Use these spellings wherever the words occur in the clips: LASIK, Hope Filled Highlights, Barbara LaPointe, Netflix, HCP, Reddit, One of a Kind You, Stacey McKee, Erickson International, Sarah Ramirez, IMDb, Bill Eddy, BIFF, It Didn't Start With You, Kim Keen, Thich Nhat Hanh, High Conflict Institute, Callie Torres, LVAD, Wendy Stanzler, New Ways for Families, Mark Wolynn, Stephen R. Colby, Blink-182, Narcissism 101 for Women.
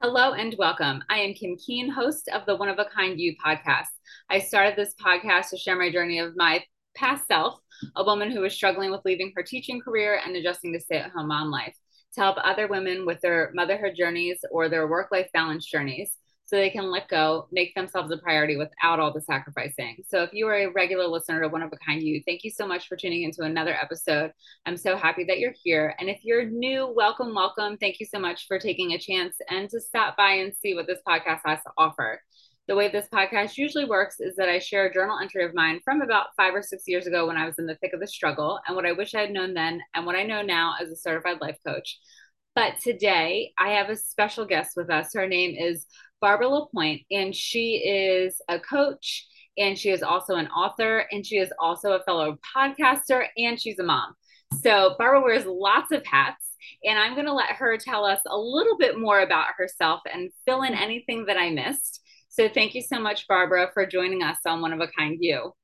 Hello and welcome. I am Kim Keen, host of the One of a Kind You podcast. I started this podcast to share my journey of my past self, a woman who was struggling with leaving her teaching career and adjusting to stay-at-home mom life, to help other women with their motherhood journeys or their work-life balance journeys so they can let go, make themselves a priority without all the sacrificing. So if you are a regular listener to One of a Kind You, thank you so much for tuning into another episode. I'm so happy that you're here. And if you're new, welcome, welcome. Thank you so much for taking a chance and to stop by and see what this podcast has to offer. The way this podcast usually works is that I share a journal entry of mine from about 5 or 6 years ago when I was in the thick of the struggle and what I wish I had known then and what I know now as a certified life coach. But today I have a special guest with us. Her name is Barbara LaPointe, and she is a coach, and she is also an author, and she is also a fellow podcaster, and she's a mom. So Barbara wears lots of hats, and I'm going to let her tell us a little bit more about herself and fill in anything that I missed. So thank you so much, Barbara, for joining us on One of a Kind You.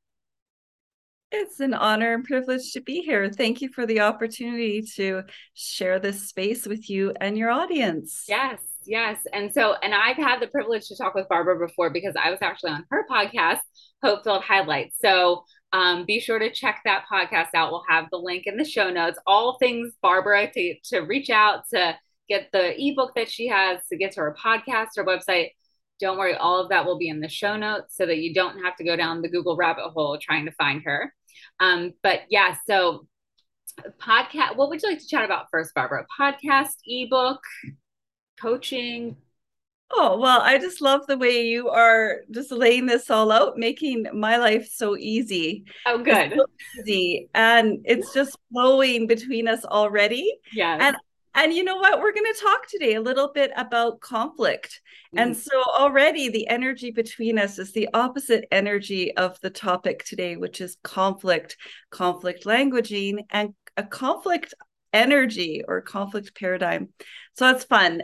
It's an honor and privilege to be here. Thank you for the opportunity to share this space with you and your audience. Yes, yes. And I've had the privilege to talk with Barbara before because I was actually on her podcast, Hope Filled Highlights. So be sure to check that podcast out. We'll have the link in the show notes, all things Barbara, to reach out, to get the ebook that she has, to get to her podcast, her website. Don't worry, all of that will be in the show notes so that you don't have to go down the Google rabbit hole trying to find her. But yeah, so podcast, what would you like to chat about first, Barbara? Podcast, ebook, coaching? Oh, well, I just love the way you are just laying this all out, making my life so easy. Oh, good. It's so easy. And it's just flowing between us already. Yes. And you know what? We're going to talk today a little bit about conflict. Mm-hmm. And so already the energy between us is the opposite energy of the topic today, which is conflict, conflict languaging, and a conflict energy or conflict paradigm. So it's fun.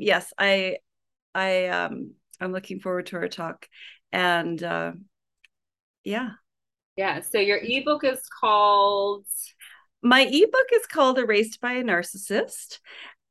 Yes, I'm looking forward to our talk. And yeah. Yeah. So your ebook is called... My ebook is called Erased by a Narcissist,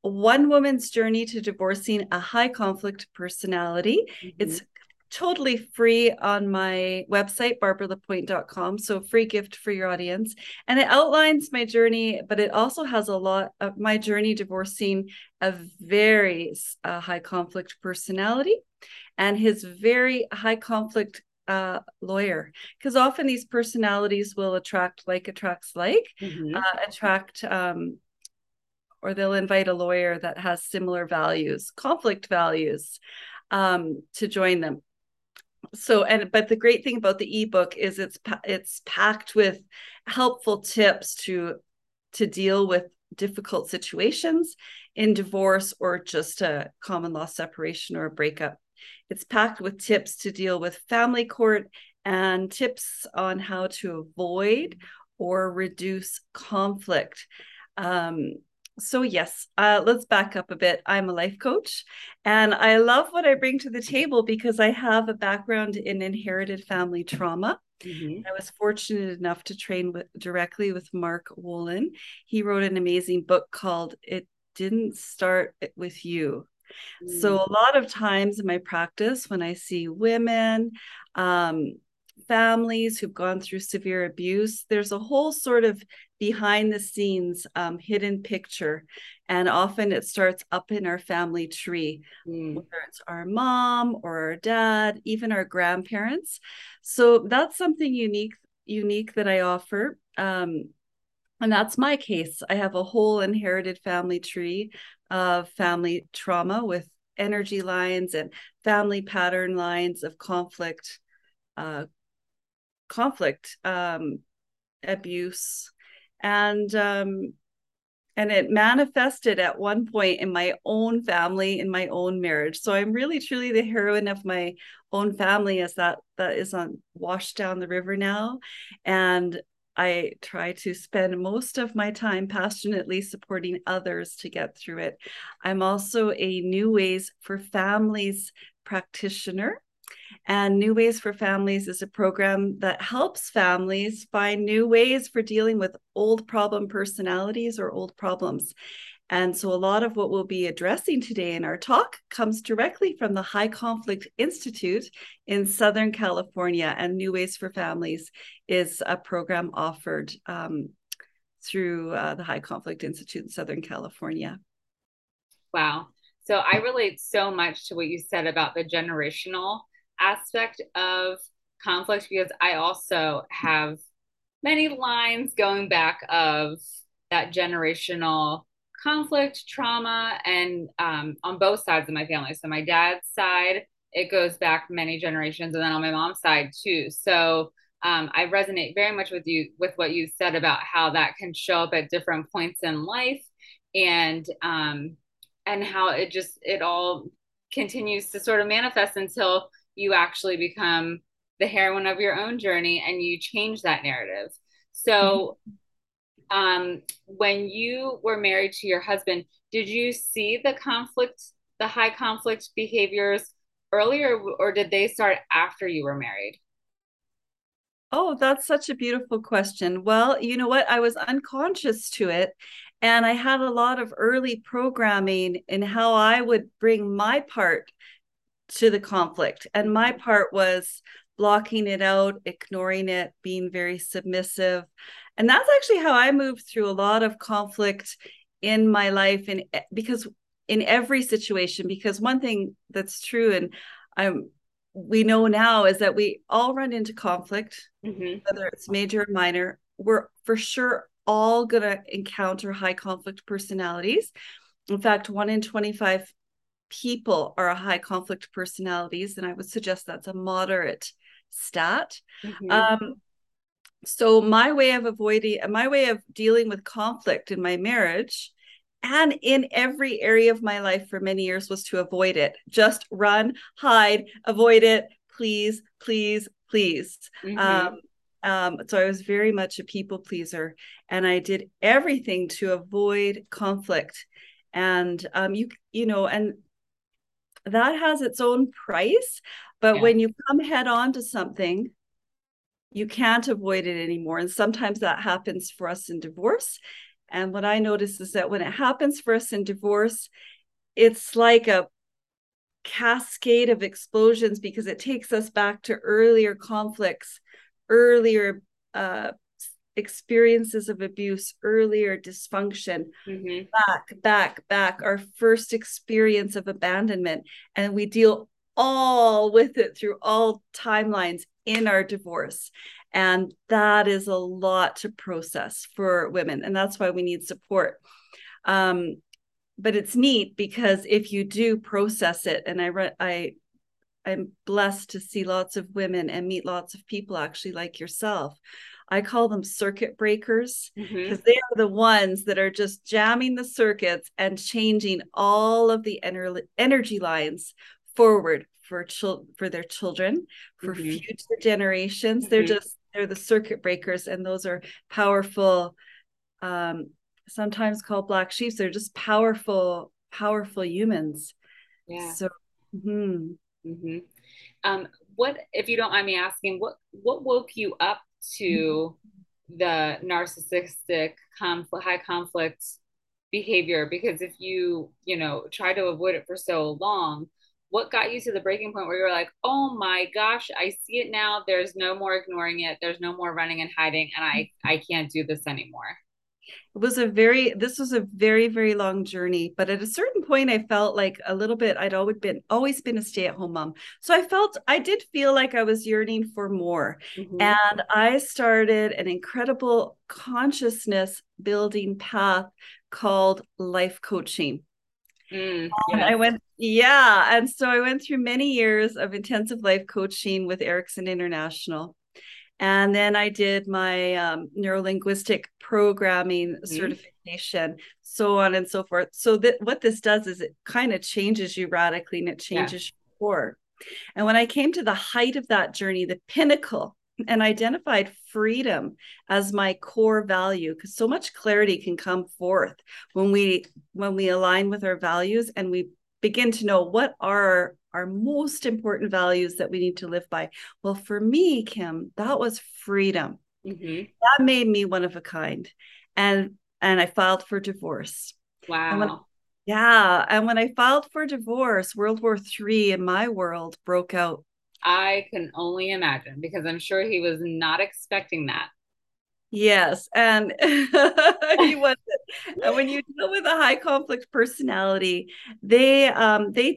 One Woman's Journey to Divorcing a High Conflict Personality. Mm-hmm. It's totally free on my website, barbaralapointe.com. So free gift for your audience. And it outlines my journey, but it also has a lot of my journey divorcing a very high conflict personality and his very high conflict lawyer, because often these personalities will attract, or they'll invite a lawyer that has similar values, conflict values, to join them. So, but the great thing about the ebook is it's packed with helpful tips to deal with difficult situations in divorce or just a common law separation or a breakup. It's packed with tips to deal with family court and tips on how to avoid or reduce conflict. So yes, let's back up a bit. I'm a life coach and I love what I bring to the table because I have a background in inherited family trauma. Mm-hmm. I was fortunate enough to train directly with Mark Wolynn. He wrote an amazing book called It Didn't Start With You. So a lot of times in my practice, when I see women, families who've gone through severe abuse, there's a whole sort of behind the scenes hidden picture. And often it starts up in our family tree, whether it's our mom or our dad, even our grandparents. So that's something unique that I offer. And that's my case. I have a whole inherited family tree of family trauma with energy lines and family pattern lines of conflict, abuse. And it manifested at one point in my own family, in my own marriage. So I'm really, truly the heroine of my own family as that is washed down the river now. And I try to spend most of my time passionately supporting others to get through it. I'm also a New Ways for Families practitioner. And New Ways for Families is a program that helps families find new ways for dealing with old problem personalities or old problems. And so a lot of what we'll be addressing today in our talk comes directly from the High Conflict Institute in Southern California, and New Ways for Families is a program offered through the High Conflict Institute in Southern California. Wow. So I relate so much to what you said about the generational aspect of conflict, because I also have many lines going back of that generational conflict, trauma, and on both sides of my family. So my dad's side, it goes back many generations, and then on my mom's side too. So I resonate very much with you, with what you said about how that can show up at different points in life, and how it just, it all continues to sort of manifest until you actually become the heroine of your own journey and you change that narrative. So when you were married to your husband, did you see the conflict, the high conflict behaviors earlier, or did they start after you were married? Oh, that's such a beautiful question. Well, you know what? I was unconscious to it. And I had a lot of early programming in how I would bring my part to the conflict. And my part was blocking it out, ignoring it, being very submissive. And that's actually how I moved through a lot of conflict in my life, and because in every situation, because one thing that's true, and we know now, is that we all run into conflict, whether it's major or minor. We're for sure all going to encounter high conflict personalities. In fact, 1 in 25 people are high conflict personalities, and I would suggest that's a moderate stat. So my way of avoiding, my way of dealing with conflict in my marriage and in every area of my life for many years was to avoid it. Just run, hide, avoid it. Please, please, please. So I was very much a people pleaser, and I did everything to avoid conflict. And you know, and that has its own price. But when you come head on to something, you can't avoid it anymore. And sometimes that happens for us in divorce. And what I notice is that when it happens for us in divorce, it's like a cascade of explosions, because it takes us back to earlier conflicts, earlier experiences of abuse, earlier dysfunction, back, our first experience of abandonment. And we deal all with it through all timelines in our divorce. And that is a lot to process for women. And that's why we need support. But it's neat, because if you do process it, and I'm blessed to see lots of women and meet lots of people actually like yourself. I call them circuit breakers, because they are the ones that are just jamming the circuits and changing all of the energy lines forward for their children, for future generations. They're the circuit breakers. And those are powerful, sometimes called black sheep. They're just powerful, powerful humans. Yeah. So, what, if you don't mind me asking, what woke you up to the narcissistic high conflict behavior? Because if you know, try to avoid it for so long, what got you to the breaking point where you were like, oh my gosh, I see it now. There's no more ignoring it. There's no more running and hiding. And I can't do this anymore. This was a very, very long journey. But at a certain point, I felt like a little bit, I'd always been a stay-at-home mom. So I did feel like I was yearning for more. And I started an incredible consciousness building path called life coaching. And so I went through many years of intensive life coaching with Erickson International. And then I did my neuro-linguistic programming certification, so on and so forth. So what this does is it kind of changes you radically, and it changes your core. And when I came to the height of that journey, the pinnacle, and identified freedom as my core value, because so much clarity can come forth when we align with our values, and we begin to know what are our most important values that we need to live by. Well, for me, Kim, that was freedom. That made me one of a kind. And I filed for divorce. Wow. And when I filed for divorce, World War III in my world broke out. I can only imagine, because I'm sure he was not expecting that. Yes. And he wasn't. And when you deal with a high conflict personality, they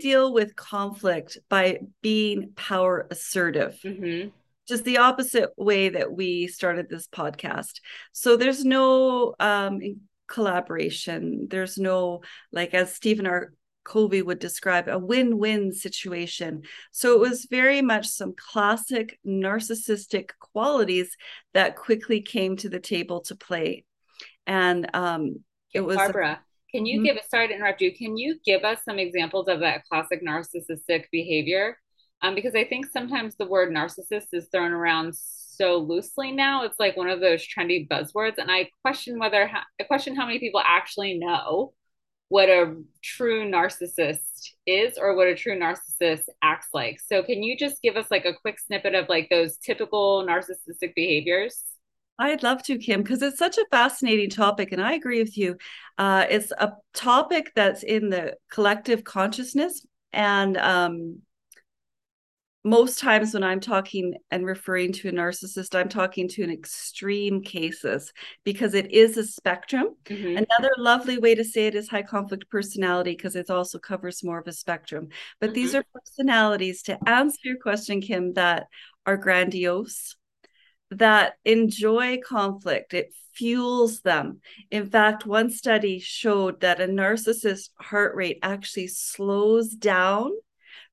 deal with conflict by being power assertive. Mm-hmm. Just the opposite way that we started this podcast. So there's no collaboration. There's no, like, as Stephen R. Colby would describe, a win-win situation. So it was very much some classic narcissistic qualities that quickly came to the table to play. And it was... Barbara, can you give, sorry to interrupt you, can you give us some examples of that classic narcissistic behavior? Because I think sometimes the word narcissist is thrown around so loosely now. It's like one of those trendy buzzwords. And I question how many people actually know what a true narcissist is or what a true narcissist acts like. So can you just give us like a quick snippet of like those typical narcissistic behaviors? I'd love to, Kim, because it's such a fascinating topic. And I agree with you. It's a topic that's in the collective consciousness. And most times when I'm talking and referring to a narcissist, I'm talking to an extreme cases, because it is a spectrum. Mm-hmm. Another lovely way to say it is high conflict personality, because it also covers more of a spectrum. But these are personalities, to answer your question, Kim, that are grandiose, that enjoy conflict. It fuels them. In fact, one study showed that a narcissist's heart rate actually slows down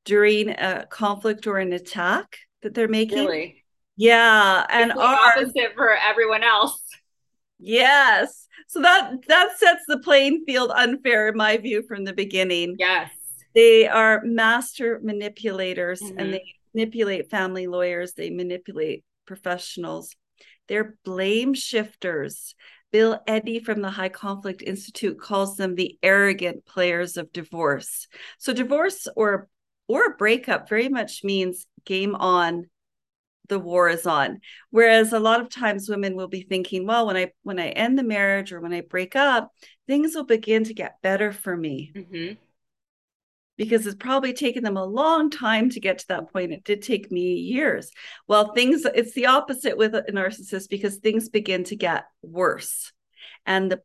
during a conflict or an attack that they're making. Really? Yeah. And opposite for everyone else. Yes. So that sets the playing field unfair, in my view, from the beginning. Yes. They are master manipulators, and they manipulate family lawyers. They manipulate professionals. They're blame shifters. Bill Eddy from the High Conflict Institute calls them the arrogant players of divorce. So divorce or a breakup very much means game on, the war is on. Whereas a lot of times women will be thinking, well, when I end the marriage or when I break up, things will begin to get better for me. Mm-hmm. Because it's probably taken them a long time to get to that point. It did take me years. Well, it's the opposite with a narcissist, because things begin to get worse. And the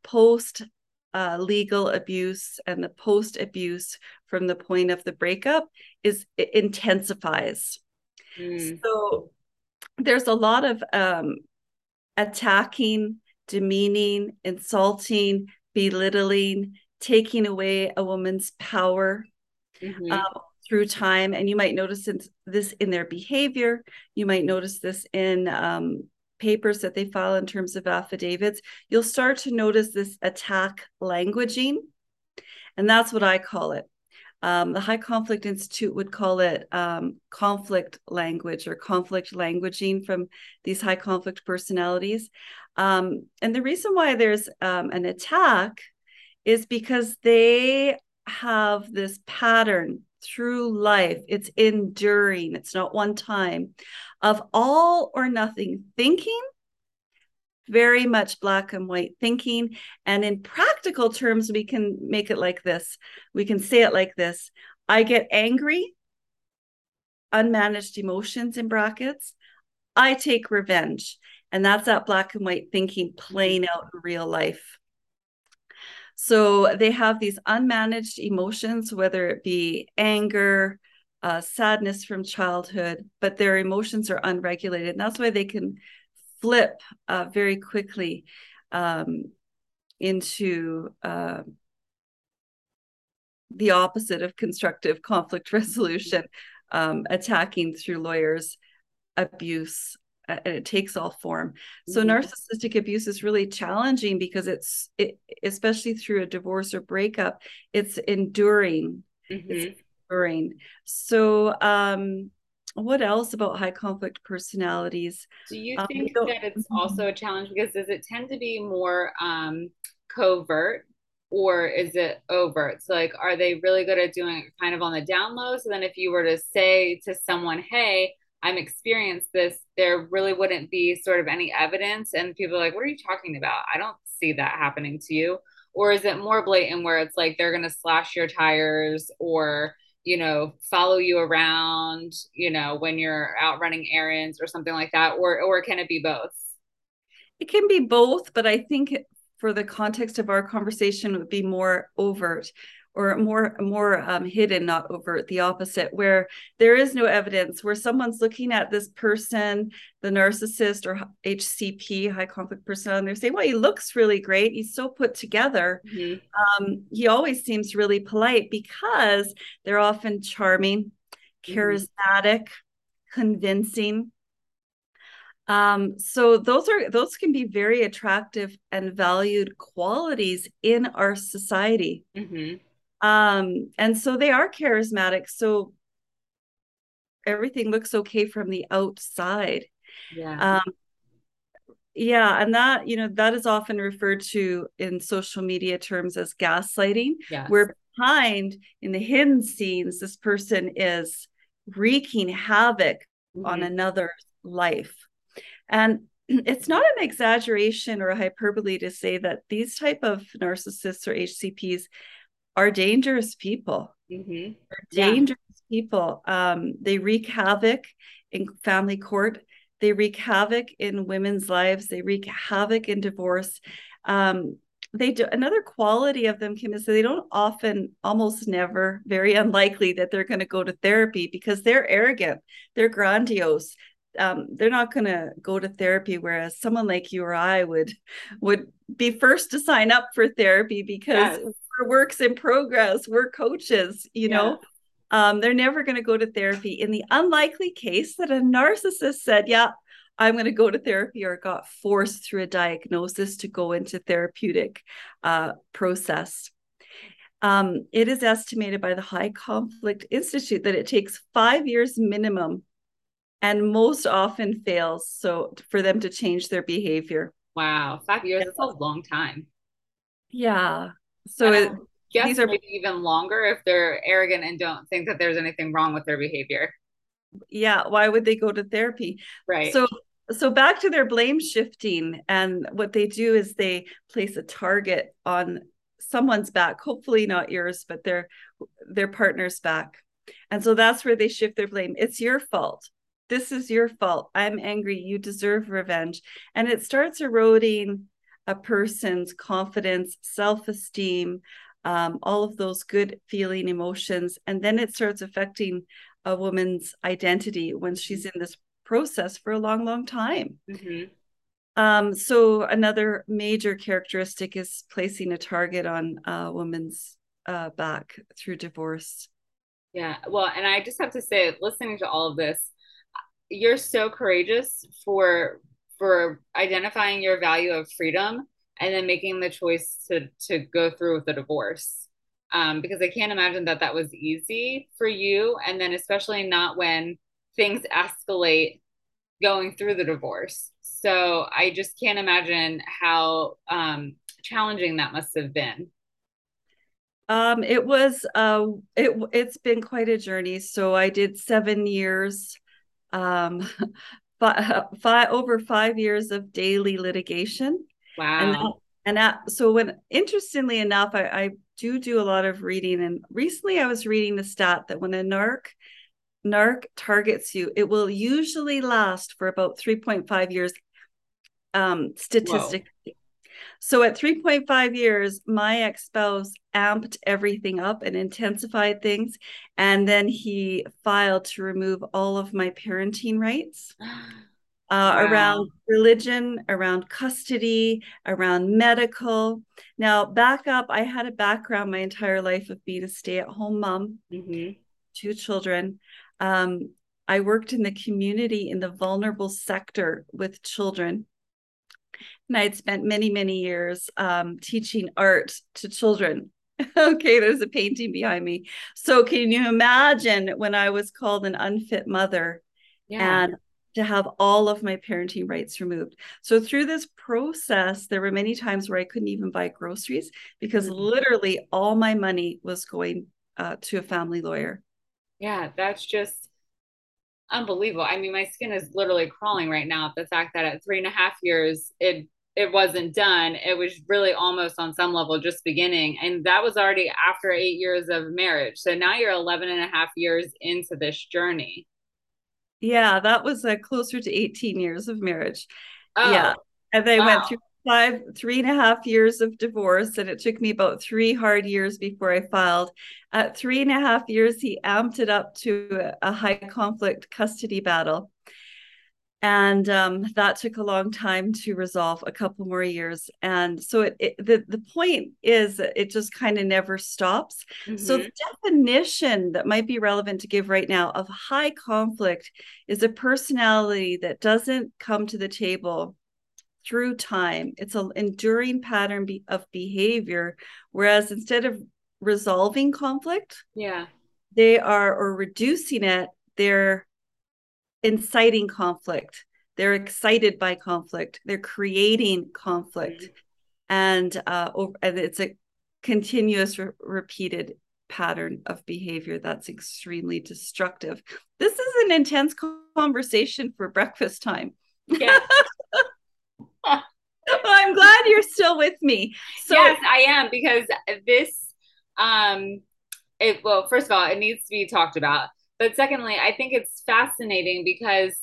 legal abuse and the post abuse from the point of the breakup it intensifies. So there's a lot of attacking, demeaning, insulting, belittling, taking away a woman's power through time. And you might notice this in their behavior. You might notice this in papers that they file in terms of affidavits. You'll start to notice this attack languaging. And that's what I call it. The High Conflict Institute would call it conflict language or conflict languaging from these high conflict personalities. And the reason why there's an attack is because they have this pattern through life. It's enduring. It's not one time of all or nothing thinking, very much black and white thinking. And in practical terms, we can make it like this. We can say it like this. I get angry, unmanaged emotions in brackets. I take revenge. And that's that black and white thinking playing out in real life. So they have these unmanaged emotions, whether it be anger, sadness from childhood, but their emotions are unregulated. And that's why they can flip very quickly into the opposite of constructive conflict resolution, attacking through lawyers, abuse. And it takes all form. So narcissistic abuse is really challenging because it's especially through a divorce or breakup, it's enduring. Mm-hmm. It's enduring. So what else about high conflict personalities? Do you think that it's also a challenge? Because does it tend to be more covert or is it overt? So like, are they really good at doing it kind of on the down low? So then if you were to say to someone, hey, I'm experienced this, there really wouldn't be sort of any evidence. And people are like, what are you talking about? I don't see that happening to you. Or is it more blatant where it's like they're going to slash your tires or, you know, follow you around, you know, when you're out running errands or something like that? Or can it be both? It can be both, but I think for the context of our conversation, it would be more overt or more hidden, not overt, the opposite, where there is no evidence, where someone's looking at this person, the narcissist or HCP, high conflict person, and they're saying, well, he looks really great. He's so put together. Mm-hmm. He always seems really polite, because they're often charming, charismatic, mm-hmm. convincing. So those can be very attractive and valued qualities in our society. Mm-hmm. And so they are charismatic. So everything looks okay from the outside. Yeah. Yeah. And that, you know, that is often referred to in social media terms as gaslighting. Yes. Where behind in the hidden scenes, this person is wreaking havoc mm-hmm. on another's life. And it's not an exaggeration or a hyperbole to say that these type of narcissists or HCPs are dangerous people. Mm-hmm. Dangerous people. They wreak havoc in family court. They wreak havoc in women's lives. They wreak havoc in divorce. They do. Another quality of them, Kim, is that they don't often, almost never, very unlikely that they're going to go to therapy, because they're arrogant. They're grandiose. They're not going to go to therapy, whereas someone like you or I would be first to sign up for therapy, because yes. we're works in progress. We're coaches, you yeah. know, they're never going to go to therapy. In the unlikely case that a narcissist said, yeah, I'm going to go to therapy, or got forced through a diagnosis to go into therapeutic process. It is estimated by the High Conflict Institute that it takes 5 years minimum, and most often fails, so for them to change their behavior. Wow, 5 years, that's a long time. Yeah. So these are maybe even longer if they're arrogant and don't think that there's anything wrong with their behavior. Yeah, why would they go to therapy? Right. So back to their blame shifting, and what they do is they place a target on someone's back, hopefully not yours, but their partner's back. And so that's where they shift their blame. It's your fault. This is your fault. I'm angry. You deserve revenge. And it starts eroding a person's confidence, self-esteem, all of those good feeling emotions. And then it starts affecting a woman's identity when she's in this process for a long, long time. Mm-hmm. So another major characteristic is placing a target on a woman's back through divorce. Yeah. Well, and I just have to say, listening to all of this, you're so courageous for identifying your value of freedom and then making the choice to go through with the divorce. Because I can't imagine that was easy for you. And then especially not when things escalate going through the divorce. So I just can't imagine how challenging that must have been. It was, it's been quite a journey. So I did 7 years. Over 5 years of daily litigation. Wow. So when, interestingly enough, I do a lot of reading, and recently I was reading the stat that when a narc targets you, it will usually last for about 3.5 years, statistically. Whoa. So at 3.5 years, my ex-spouse amped everything up and intensified things. And then he filed to remove all of my parenting rights around religion, around custody, around medical. Now, back up, I had a background my entire life of being a stay-at-home mom, mm-hmm. 2 children. I worked in the community in the vulnerable sector with children. And I had spent many, many years teaching art to children. Okay, there's a painting behind me. So can you imagine when I was called an unfit mother and to have all of my parenting rights removed? So through this process, there were many times where I couldn't even buy groceries, because mm-hmm. literally all my money was going to a family lawyer. Yeah, that's just unbelievable. I mean, my skin is literally crawling right now at the fact that at 3.5 years, it it wasn't done. It was really almost on some level just beginning. And that was already after 8 years of marriage. So now you're 11 and a half years into this journey. Yeah, that was closer to 18 years of marriage. Oh, yeah. And they went through three and a half years of divorce. And it took me about 3 hard years before I filed. At 3.5 years, he amped it up to a high conflict custody battle. And that took a long time to resolve, a couple more years. And so the point is that it just kind of never stops. Mm-hmm. So the definition that might be relevant to give right now of high conflict is a personality that doesn't come to the table through time. It's an enduring pattern of behavior, whereas instead of resolving conflict, they are, or reducing it, they're inciting conflict. They're excited by conflict. They're creating conflict. And it's a continuous repeated pattern of behavior that's extremely destructive. This is an intense conversation for breakfast time. Yeah. I'm glad you're still with me. So, yes, I am, because this, first of all, it needs to be talked about. But secondly, I think it's fascinating because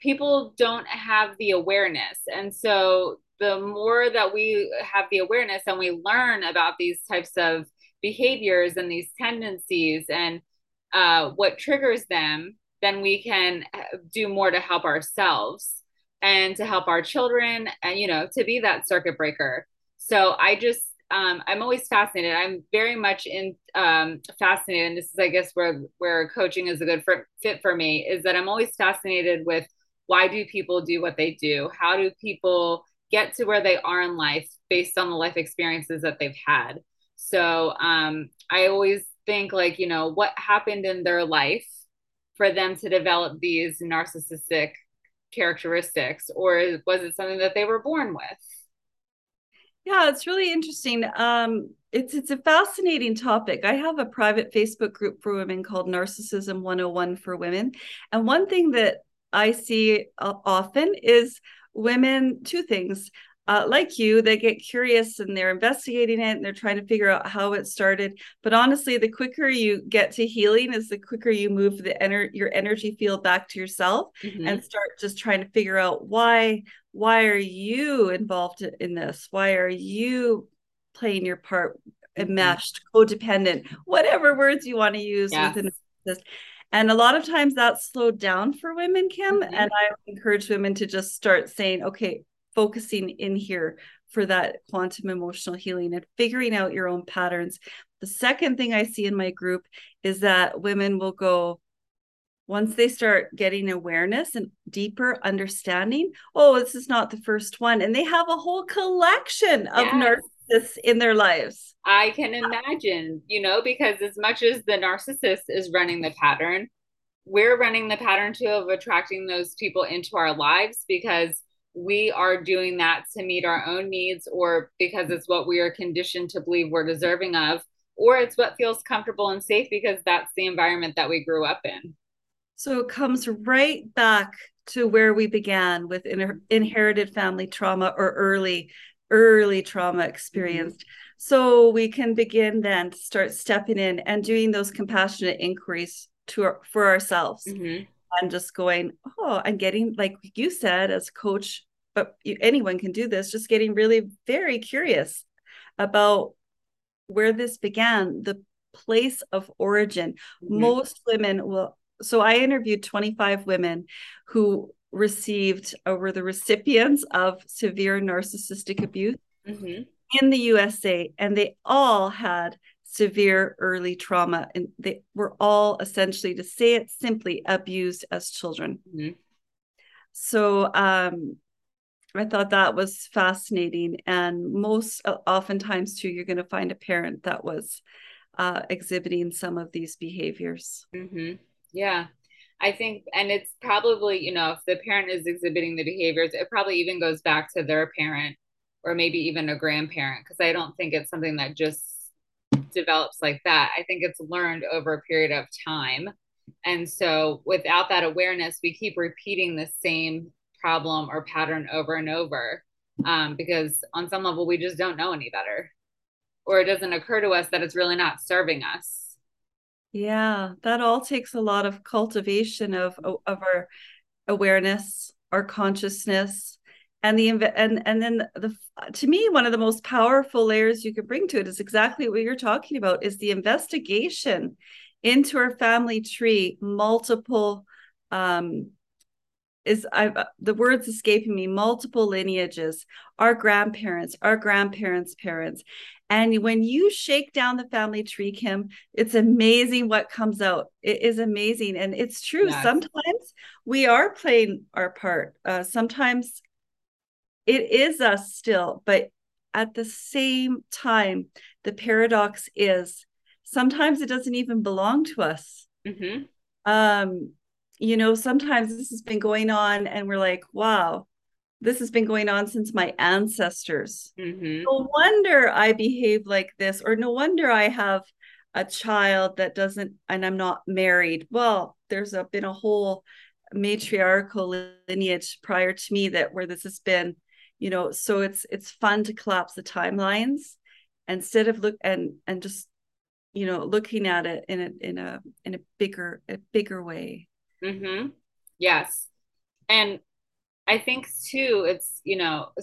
people don't have the awareness. And so the more that we have the awareness and we learn about these types of behaviors and these tendencies and what triggers them, then we can do more to help ourselves and to help our children and, you know, to be that circuit breaker. So I just, I'm always fascinated. I'm very much fascinated. And this is, I guess, where coaching is a good fit for me, is that I'm always fascinated with, why do people do what they do? How do people get to where they are in life based on the life experiences that they've had? So I always think, like, you know, what happened in their life for them to develop these narcissistic characteristics, or was it something that they were born with? Yeah, it's really interesting. It's a fascinating topic. I have a private Facebook group for women called Narcissism 101 for Women. And one thing that I see often is women, two things, like you, they get curious and they're investigating it and they're trying to figure out how it started. But honestly, the quicker you get to healing is the quicker you move your energy field back to yourself and start just trying to figure out why are you involved in this? Why are you playing your part, enmeshed, codependent, whatever words you want to use within this. And a lot of times that's slowed down for women, Kim. And I encourage women to just start saying, okay, focusing in here for that quantum emotional healing and figuring out your own patterns. The second thing I see in my group is that women will go, once they start getting awareness and deeper understanding, oh, this is not the first one. And they have a whole collection of narcissists in their lives. I can imagine, you know, because as much as the narcissist is running the pattern, we're running the pattern too of attracting those people into our lives, because we are doing that to meet our own needs, or because it's what we are conditioned to believe we're deserving of, or it's what feels comfortable and safe because that's the environment that we grew up in. So it comes right back to where we began with inherited family trauma or early trauma experienced. So we can begin then to start stepping in and doing those compassionate inquiries for ourselves. And just going, I'm getting, like you said, as a coach, but anyone can do this, just getting really very curious about where this began, the place of origin. Most women will. So I interviewed 25 women who were the recipients of severe narcissistic abuse in the USA. And they all had severe early trauma. And they were all essentially, to say it simply, abused as children. So I thought that was fascinating. And most oftentimes too, you're going to find a parent that was exhibiting some of these behaviors. Yeah, I think, and it's probably, you know, if the parent is exhibiting the behaviors, it probably even goes back to their parent or maybe even a grandparent, because I don't think it's something that just develops like that. I think it's learned over a period of time. And so without that awareness, we keep repeating the same problem or pattern over and over. because on some level we just don't know any better, or it doesn't occur to us that it's really not serving us. Yeah, that all takes a lot of cultivation of our awareness, our consciousness, and then to me, one of the most powerful layers you can bring to it is exactly what you're talking about, is the investigation into our family tree, multiple lineages, our grandparents' parents. And when you shake down the family tree, Kim, it's amazing what comes out. It is amazing. And it's true. Yes. Sometimes we are playing our part. Sometimes it is us still, but at the same time, the paradox is sometimes it doesn't even belong to us. Mm-hmm. Sometimes this has been going on and we're like, wow, this has been going on since my ancestors. Mm-hmm. No wonder I behave like this, or no wonder I have a child that doesn't, and I'm not married. Well, there's been a whole matriarchal lineage prior to me where this has been, so it's fun to collapse the timelines instead of looking at it in a bigger way. Mm-hmm. Yes. And I think too, it's,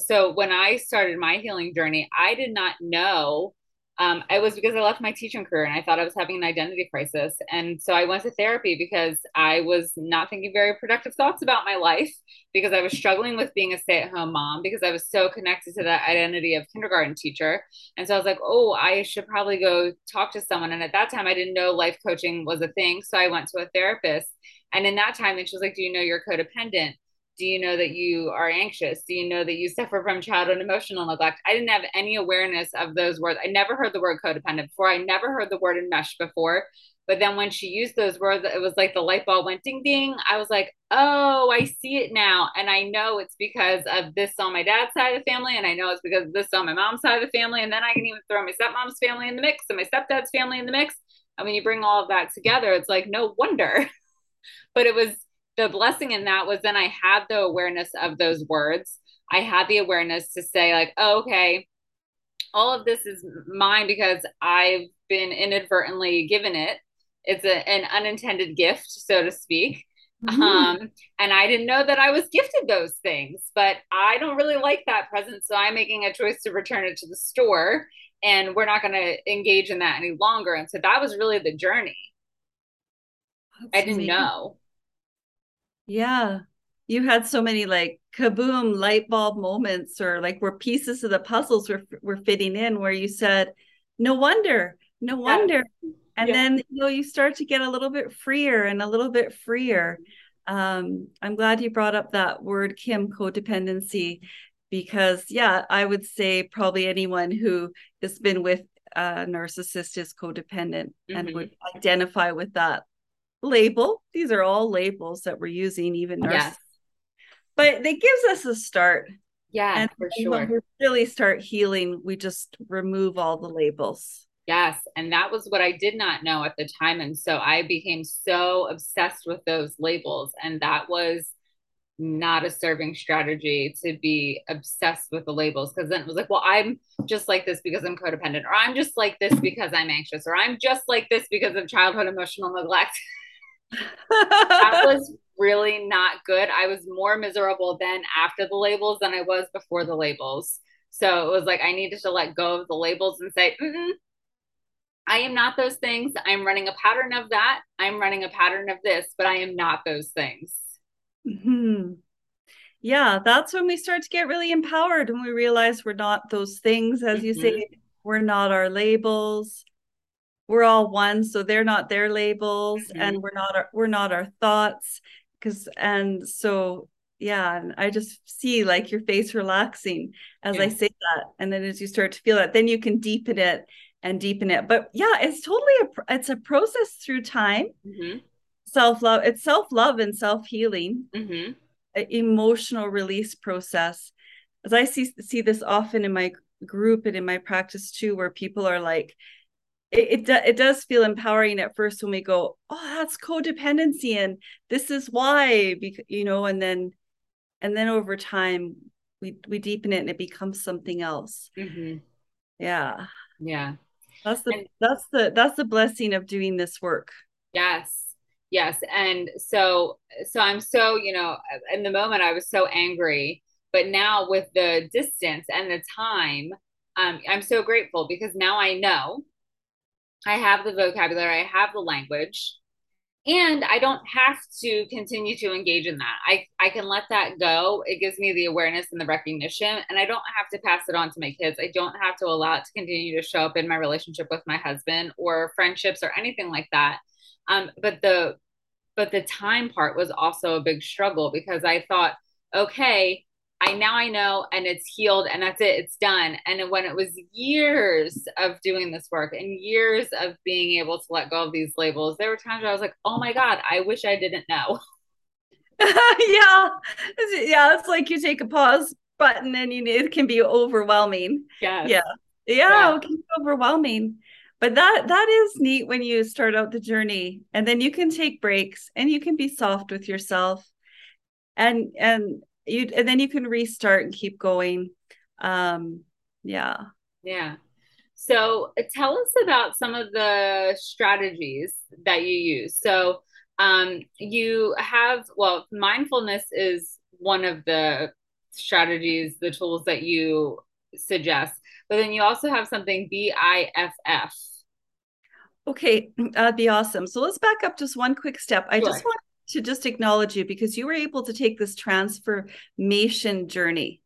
so when I started my healing journey, I did not know, it was because I left my teaching career and I thought I was having an identity crisis. And so I went to therapy because I was not thinking very productive thoughts about my life, because I was struggling with being a stay-at-home mom, because I was so connected to that identity of kindergarten teacher. And so I was like, oh, I should probably go talk to someone. And at that time, I didn't know life coaching was a thing. So I went to a therapist. And in that time, and she was like, do you know you're codependent? Do you know that you are anxious? Do you know that you suffer from childhood emotional neglect? I didn't have any awareness of those words. I never heard the word codependent before. I never heard the word enmeshed before. But then when she used those words, it was like the light bulb went ding, ding. I was like, oh, I see it now. And I know it's because of this on my dad's side of the family. And I know it's because of this on my mom's side of the family. And then I can even throw my stepmom's family in the mix and my stepdad's family in the mix. And when you bring all of that together, it's like, no wonder. But it was the blessing in that was then I had the awareness of those words. I had the awareness to say like, oh, okay, all of this is mine because I've been inadvertently given it. It's an unintended gift, so to speak. Mm-hmm. And I didn't know that I was gifted those things, but I don't really like that present. So I'm making a choice to return it to the store, and we're not going to engage in that any longer. And so that was really the journey. That's I didn't amazing. Know. Yeah. You had so many like kaboom light bulb moments, or like where pieces of the puzzles were fitting in, where you said, no wonder. And then, you start to get a little bit freer and a little bit freer. I'm glad you brought up that word, Kim, codependency, because I would say probably anyone who has been with a narcissist is codependent, mm-hmm. and would identify with that label. These are all labels that we're using, even nurses. Yes. But it gives us a start. Yeah, and for sure. When we really start healing, we just remove all the labels. Yes. And that was what I did not know at the time. And so I became so obsessed with those labels. And that was not a serving strategy, to be obsessed with the labels, because then it was like, well, I'm just like this because I'm codependent, or I'm just like this because I'm anxious, or I'm just like this because of childhood emotional neglect. That was really not good. I was more miserable then after the labels than I was before the labels. So it was like I needed to let go of the labels and say, I am not those things. I'm running a pattern of that. I'm running a pattern of this, but I am not those things. Hmm. Yeah, that's when we start to get really empowered, when we realize we're not those things, as mm-hmm. you say, we're not our labels. We're all one, so they're not their labels, mm-hmm. and we're not our thoughts. And I just see like your face relaxing as I say that, and then as you start to feel that, then you can deepen it and deepen it. But yeah, it's totally a process through time. Mm-hmm. Self-love. It's self-love and self-healing, mm-hmm. an emotional release process. As I see this often in my group and in my practice too, where people are like, it does feel empowering at first when we go, oh, that's codependency, and this is why, and then over time we deepen it and it becomes something else. Mm-hmm. Yeah. Yeah. That's the blessing of doing this work. Yes. Yes. And so I'm so, in the moment I was so angry, but now with the distance and the time, I'm so grateful because now I know I have the vocabulary, I have the language, and I don't have to continue to engage in that. I can let that go. It gives me the awareness and the recognition, and I don't have to pass it on to my kids. I don't have to allow it to continue to show up in my relationship with my husband or friendships or anything like that. But the time part was also a big struggle because I thought, okay, I know, and it's healed, and that's it, it's done. And when it was years of doing this work and years of being able to let go of these labels, there were times where I was like, oh my God, I wish I didn't know. Yeah. It's like you take a pause button and it can be overwhelming. Yes. Yeah. Yeah. It can be overwhelming, but that is neat when you start out the journey, and then you can take breaks and you can be soft with yourself and then you can restart and keep going. Yeah. So tell us about some of the strategies that you use. So you have, mindfulness is one of the strategies, the tools that you suggest, but then you also have something BIFF. Okay. That'd be awesome. So let's back up just one quick step. Sure. I just want to just acknowledge you because you were able to take this transformation journey.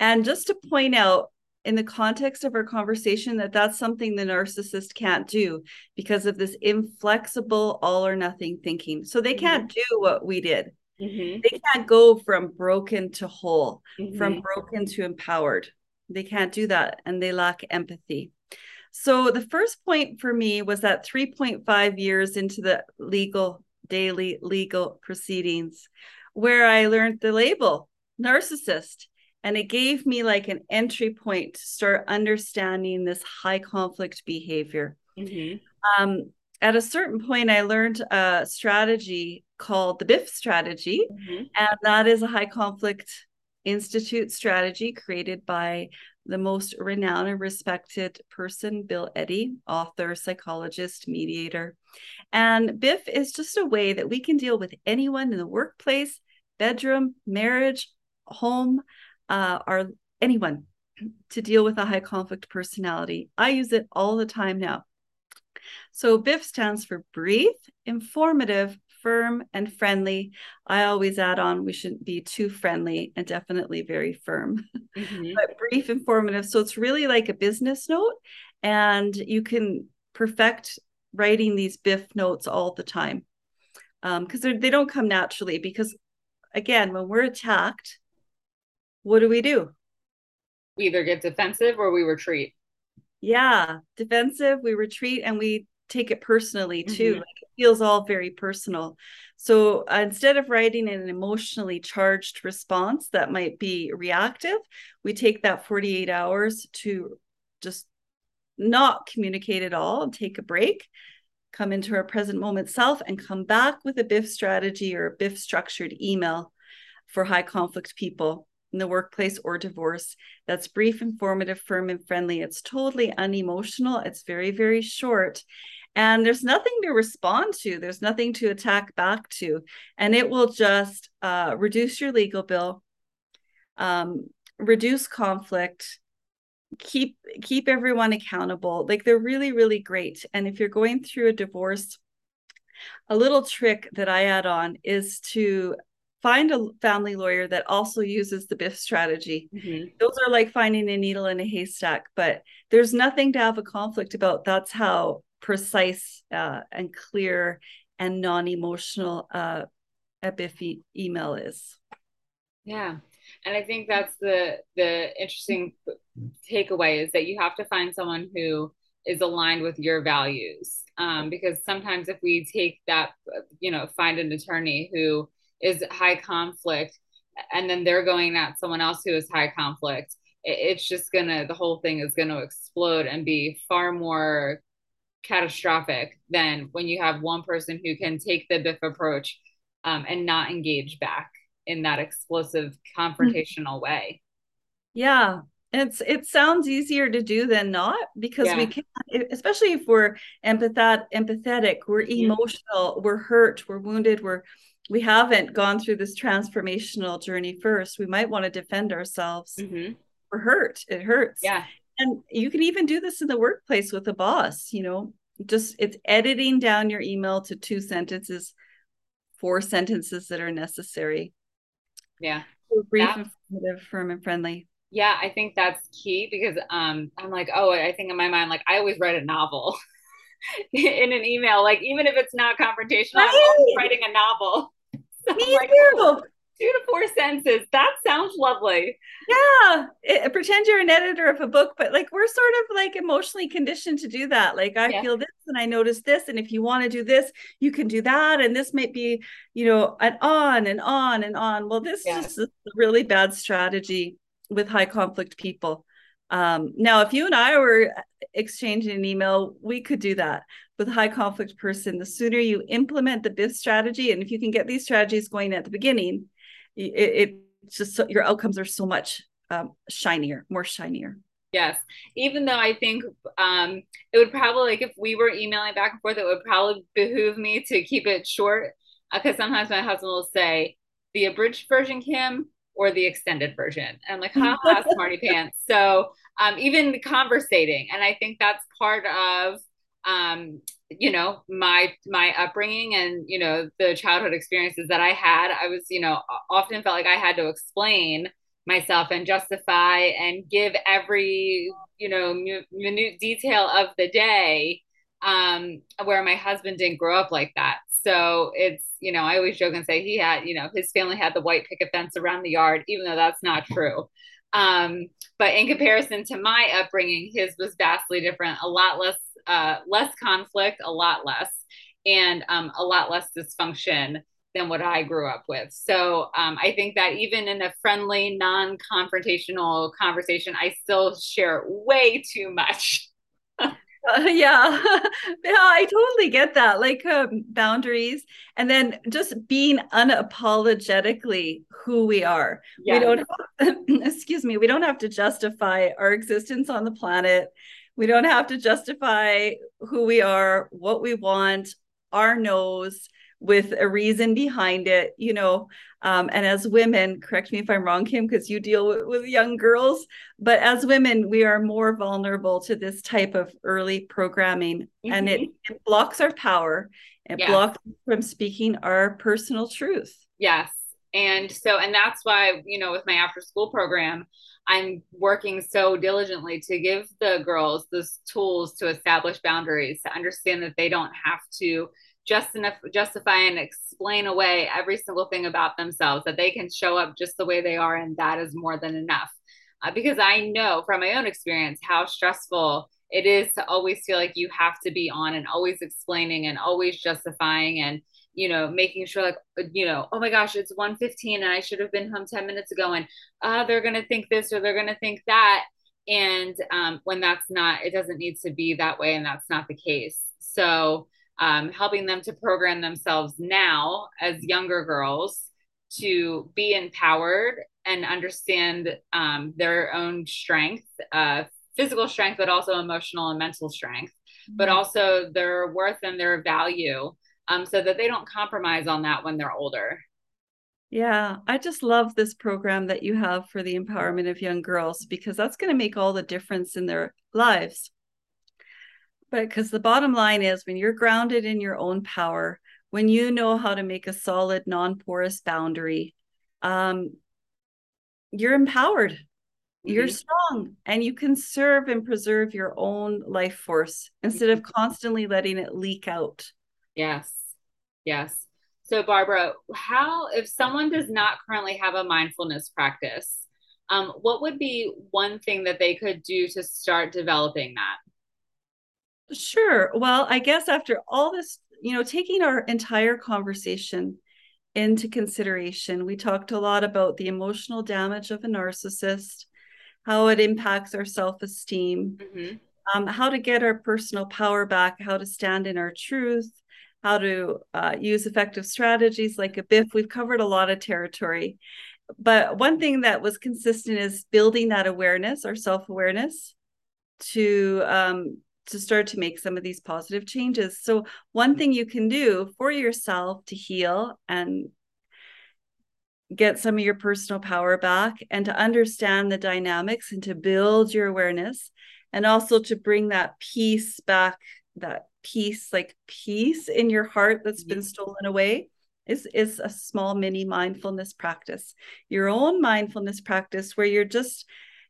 And just to point out in the context of our conversation that that's something the narcissist can't do because of this inflexible all or nothing thinking. So they can't do what we did. Mm-hmm. They can't go from broken to whole, from broken to empowered. They can't do that. And they lack empathy. So the first point for me was that 3.5 years into the daily legal proceedings where I learned the label narcissist, and it gave me like an entry point to start understanding this high conflict behavior. Mm-hmm. At a certain point, I learned a strategy called the BIFF strategy, and that is a High Conflict Institute strategy created by the most renowned and respected person, Bill Eddy, author, psychologist, mediator. And BIFF is just a way that we can deal with anyone in the workplace, bedroom, marriage, home, or anyone to deal with a high conflict personality. I use it all the time now. So BIFF stands for brief, informative, firm, and friendly. I always add on, we shouldn't be too friendly and definitely very firm, but brief, informative. So it's really like a business note, and you can perfect writing these BIFF notes all the time because they don't come naturally. Because again, when we're attacked, what do? We either get defensive or we retreat. Yeah, defensive, we retreat, and we take it personally too. Like it feels all very personal. So instead of writing an emotionally charged response that might be reactive, we take that 48 hours to just not communicate at all and take a break, come into our present moment self, and come back with a BIFF strategy or a BIFF structured email for high conflict people in the workplace or divorce. That's brief, informative, firm, and friendly. It's totally unemotional. It's very, very short. And there's nothing to respond to. There's nothing to attack back to. And it will just reduce your legal bill, reduce conflict, keep everyone accountable. Like they're really, really great. And if you're going through a divorce, a little trick that I add on is to find a family lawyer that also uses the BIFF strategy. Those are like finding a needle in a haystack, but there's nothing to have a conflict about. That's how precise and clear and non-emotional a BIFF email is. Yeah. And I think that's the interesting takeaway is that you have to find someone who is aligned with your values. Because sometimes if we take that, find an attorney who is high conflict, and then they're going at someone else who is high conflict, it's just the whole thing is going to explode and be far more catastrophic than when you have one person who can take the BIFF approach and not engage back in that explosive confrontational way. Yeah. It sounds easier to do than not, because we can't, especially if we're empathetic, we're emotional, we're hurt, we're wounded, we haven't gone through this transformational journey first. We might want to defend ourselves. Mm-hmm. We're hurt. It hurts. Yeah. And you can even do this in the workplace with a boss, you know, just it's editing down your email to 2 sentences, 4 sentences that are necessary. Yeah. So brief, informative, firm, and friendly. Yeah, I think that's key, because I'm like, oh, I think in my mind, like I always write a novel in an email, like even if it's not confrontational, right? I'm always writing a novel. So me like, too. Oh, 2 to 4 sentences. That sounds lovely. Yeah. Pretend you're an editor of a book, but like we're sort of like emotionally conditioned to do that. Like I feel this and I notice this. And if you want to do this, you can do that. And this might be, you know, and on and on and on. Well, this just is a really bad strategy with high conflict people. Now, if you and I were exchanging an email, we could do that. With a high conflict person, the sooner you implement the BIFF strategy, and if you can get these strategies going at the beginning, it's just so, your outcomes are so much more shinier. Yes. Even though I think it would probably, like if we were emailing back and forth, it would probably behoove me to keep it short, because sometimes my husband will say the abridged version, Kim, or the extended version. And I'm like, ha ha, smarty pants. So even conversating. And I think that's part of, you know, my upbringing and, you know, the childhood experiences that I had. I was, you know, often felt like I had to explain myself and justify and give every, you know, minute detail of the day, where my husband didn't grow up like that. So it's, you know, I always joke and say he had, you know, his family had the white picket fence around the yard, even though that's not true. But in comparison to my upbringing, his was vastly different, a lot less conflict, a lot less, and a lot less dysfunction than what I grew up with. So I think that even in a friendly, non-confrontational conversation, I still share way too much. I totally get that. Like boundaries, and then just being unapologetically who we are. Yeah. We don't have to justify our existence on the planet. We don't have to justify who we are, what we want, our no's with a reason behind it, you know. And as women, correct me if I'm wrong, Kim, because you deal with young girls, but as women, we are more vulnerable to this type of early programming, mm-hmm. and it blocks our power. It blocks from speaking our personal truth. Yes. And that's why, you know, with my after school program, I'm working so diligently to give the girls those tools to establish boundaries, to understand that they don't have to justify and explain away every single thing about themselves, that they can show up just the way they are. And that is more than enough. Because I know from my own experience how stressful it is to always feel like you have to be on and always explaining and always justifying and, you know, making sure like, you know, oh my gosh, it's 1:15 and I should have been home 10 minutes ago. And they're going to think this or they're going to think that. And when that's not, it doesn't need to be that way. And that's not the case. So helping them to program themselves now as younger girls to be empowered and understand their own strength, physical strength, but also emotional and mental strength, mm-hmm. but also their worth and their value. So that they don't compromise on that when they're older. Yeah, I just love this program that you have for the empowerment of young girls, because that's going to make all the difference in their lives. But because the bottom line is, when you're grounded in your own power, when you know how to make a solid, non-porous boundary, you're empowered, mm-hmm. you're strong, and you can serve and preserve your own life force instead of constantly letting it leak out. Yes. Yes. So Barbara, if someone does not currently have a mindfulness practice, what would be one thing that they could do to start developing that? Sure. Well, I guess after all this, you know, taking our entire conversation into consideration, we talked a lot about the emotional damage of a narcissist, how it impacts our self-esteem, mm-hmm. How to get our personal power back, how to stand in our truth, how to use effective strategies like a BIFF. We've covered a lot of territory. But one thing that was consistent is building that awareness or self-awareness to start to make some of these positive changes. So one thing you can do for yourself to heal and get some of your personal power back and to understand the dynamics and to build your awareness, and also to bring that peace back, that peace, like peace in your heart that's been stolen away, is a small mini mindfulness practice, your own mindfulness practice, where you're just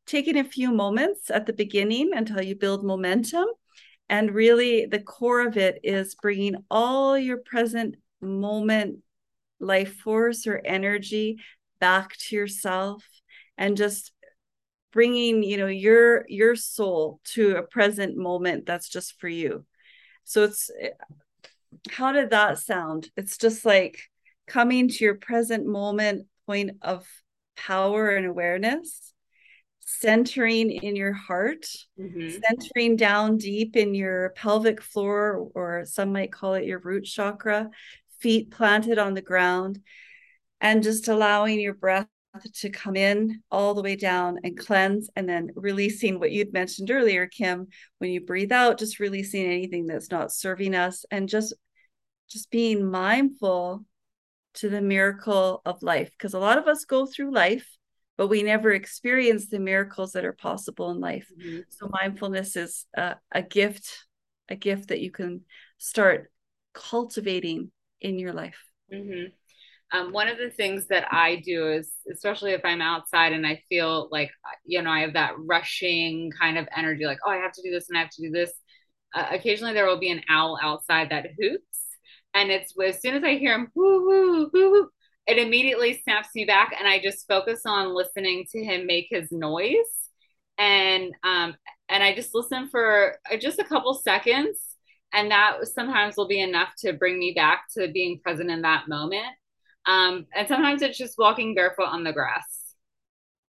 taking a few moments at the beginning until you build momentum. And really the core of it is bringing all your present moment life force or energy back to yourself, and just bringing, you know, your soul to a present moment that's just for you. So it's, how did that sound? It's just like coming to your present moment, point of power and awareness, centering in your heart, centering down deep in your pelvic floor, or some might call it your root chakra, feet planted on the ground, and just allowing your breath to come in all the way down and cleanse, and then releasing what you'd mentioned earlier, Kim, when you breathe out, just releasing anything that's not serving us, and just being mindful to the miracle of life. Because a lot of us go through life, but we never experience the miracles that are possible in life. So mindfulness is a gift that you can start cultivating in your life. One of the things that I do is, especially if I'm outside and I feel like, you know, I have that rushing kind of energy, like, oh, I have to do this and I have to do this. Occasionally there will be an owl outside that hoots. And it's, as soon as I hear him, woo, woo, woo, woo, it immediately snaps me back. And I just focus on listening to him make his noise. And I just listen for just a couple seconds. And that sometimes will be enough to bring me back to being present in that moment. And sometimes it's just walking barefoot on the grass.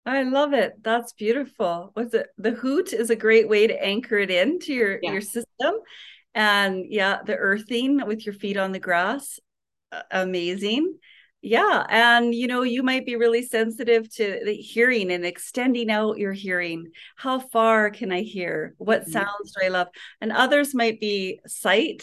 I love it. That's beautiful. What's it? The hoot is a great way to anchor it into your system. And yeah, the earthing with your feet on the grass. Amazing. Yeah. And, you know, you might be really sensitive to the hearing and extending out your hearing. How far can I hear? What sounds do I love? And others might be sight,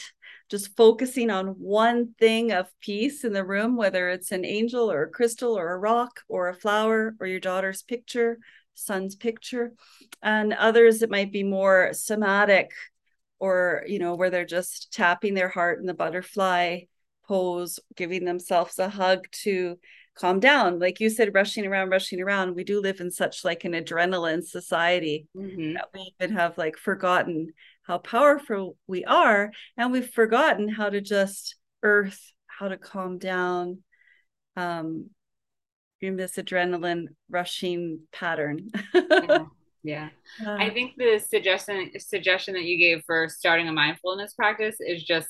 just focusing on one thing of peace in the room, whether it's an angel or a crystal or a rock or a flower or your daughter's picture, son's picture. And others, it might be more somatic, or, you know, where they're just tapping their heart in the butterfly pose, giving themselves a hug to calm down. Like you said, rushing around. We do live in such like an adrenaline society that we even have like forgotten how powerful we are, and we've forgotten how to just earth, how to calm down in this adrenaline rushing pattern. I think the suggestion that you gave for starting a mindfulness practice is just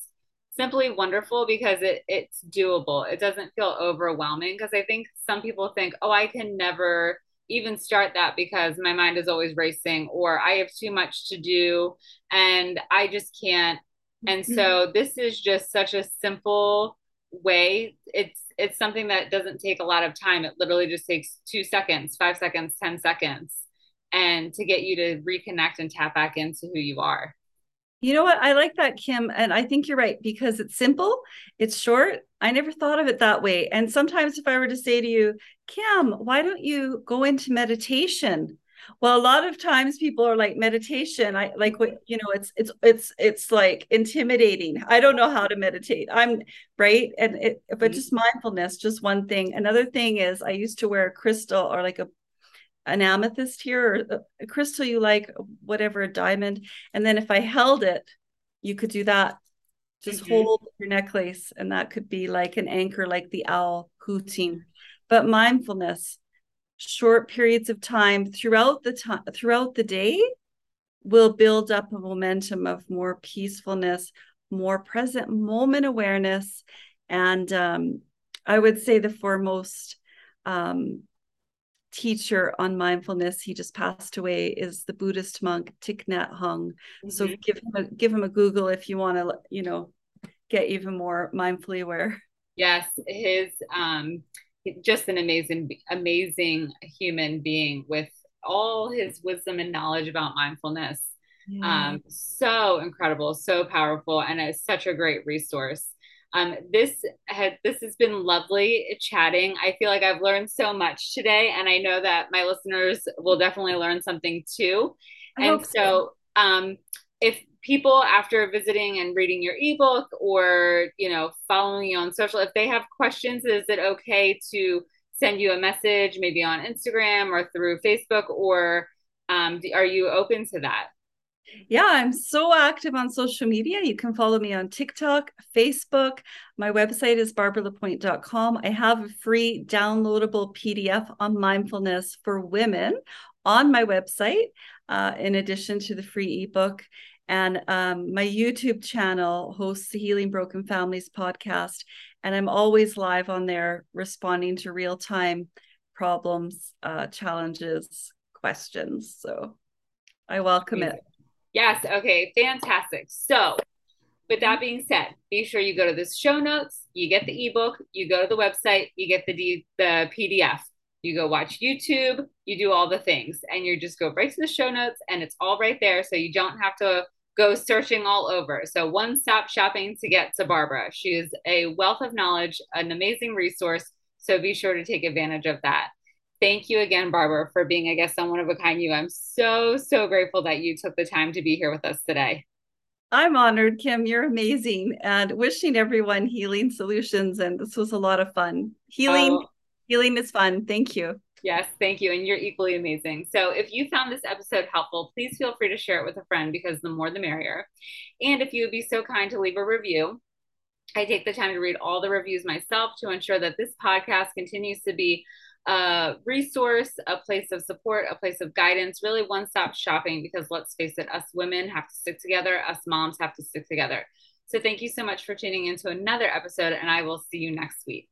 simply wonderful, because it's doable. It doesn't feel overwhelming, because I think some people think, oh, I can never even start that because my mind is always racing, or I have too much to do and I just can't. And so this is just such a simple way. It's something that doesn't take a lot of time. It literally just takes 2 seconds, 5 seconds, 10 seconds, and to get you to reconnect and tap back into who you are. You know what? I like that, Kim. And I think you're right, because it's simple. It's short. I never thought of it that way. And sometimes if I were to say to you, Kim, why don't you go into meditation? Well, a lot of times people are like, meditation. I like what, you know, it's like intimidating. I don't know how to meditate. I'm right. And but just mindfulness, just one thing. Another thing is, I used to wear a crystal, or like an amethyst here, or a crystal you like, whatever, a diamond. And then if I held it, you could do that. Just hold your necklace. And that could be like an anchor, like the owl hooting. But mindfulness, short periods of time throughout the day will build up a momentum of more peacefulness, more present moment awareness. And I would say the foremost teacher on mindfulness, he just passed away, is the Buddhist monk Thich Nhat Hanh. So give him a Google if you want to, you know, get even more mindfully aware. Yes, his just an amazing human being with all his wisdom and knowledge about mindfulness. Yeah. So incredible, so powerful, and it's such a great resource. This has been lovely chatting. I feel like I've learned so much today, and I know that my listeners will definitely learn something too. If people, after visiting and reading your ebook or, following you on social, if they have questions, is it okay to send you a message maybe on Instagram or through Facebook, or are you open to that? Yeah, I'm so active on social media. You can follow me on TikTok, Facebook. My website is barbaralapointe.com. I have a free downloadable PDF on mindfulness for women on my website, in addition to the free ebook. And my YouTube channel hosts the Healing Broken Families podcast, and I'm always live on there responding to real-time problems, challenges, questions. So I welcome it. Yes. Okay. Fantastic. So with that being said, be sure you go to the show notes, you get the ebook, you go to the website, you get the PDF, you go watch YouTube, you do all the things, and you just go right to the show notes and it's all right there. So you don't have to go searching all over. So one-stop shopping to get to Barbara. She is a wealth of knowledge, an amazing resource. So be sure to take advantage of that. Thank you again, Barbara, for being a guest on One of a Kind You. I'm so, so grateful that you took the time to be here with us today. I'm honored, Kim. You're amazing. And wishing everyone healing solutions. And this was a lot of fun. Healing is fun. Thank you. Yes, thank you. And you're equally amazing. So if you found this episode helpful, please feel free to share it with a friend, because the more the merrier. And if you would be so kind to leave a review, I take the time to read all the reviews myself to ensure that this podcast continues to be a resource, a place of support, a place of guidance, really one-stop shopping, because let's face it, us women have to stick together, us moms have to stick together. So thank you so much for tuning into another episode, and I will see you next week.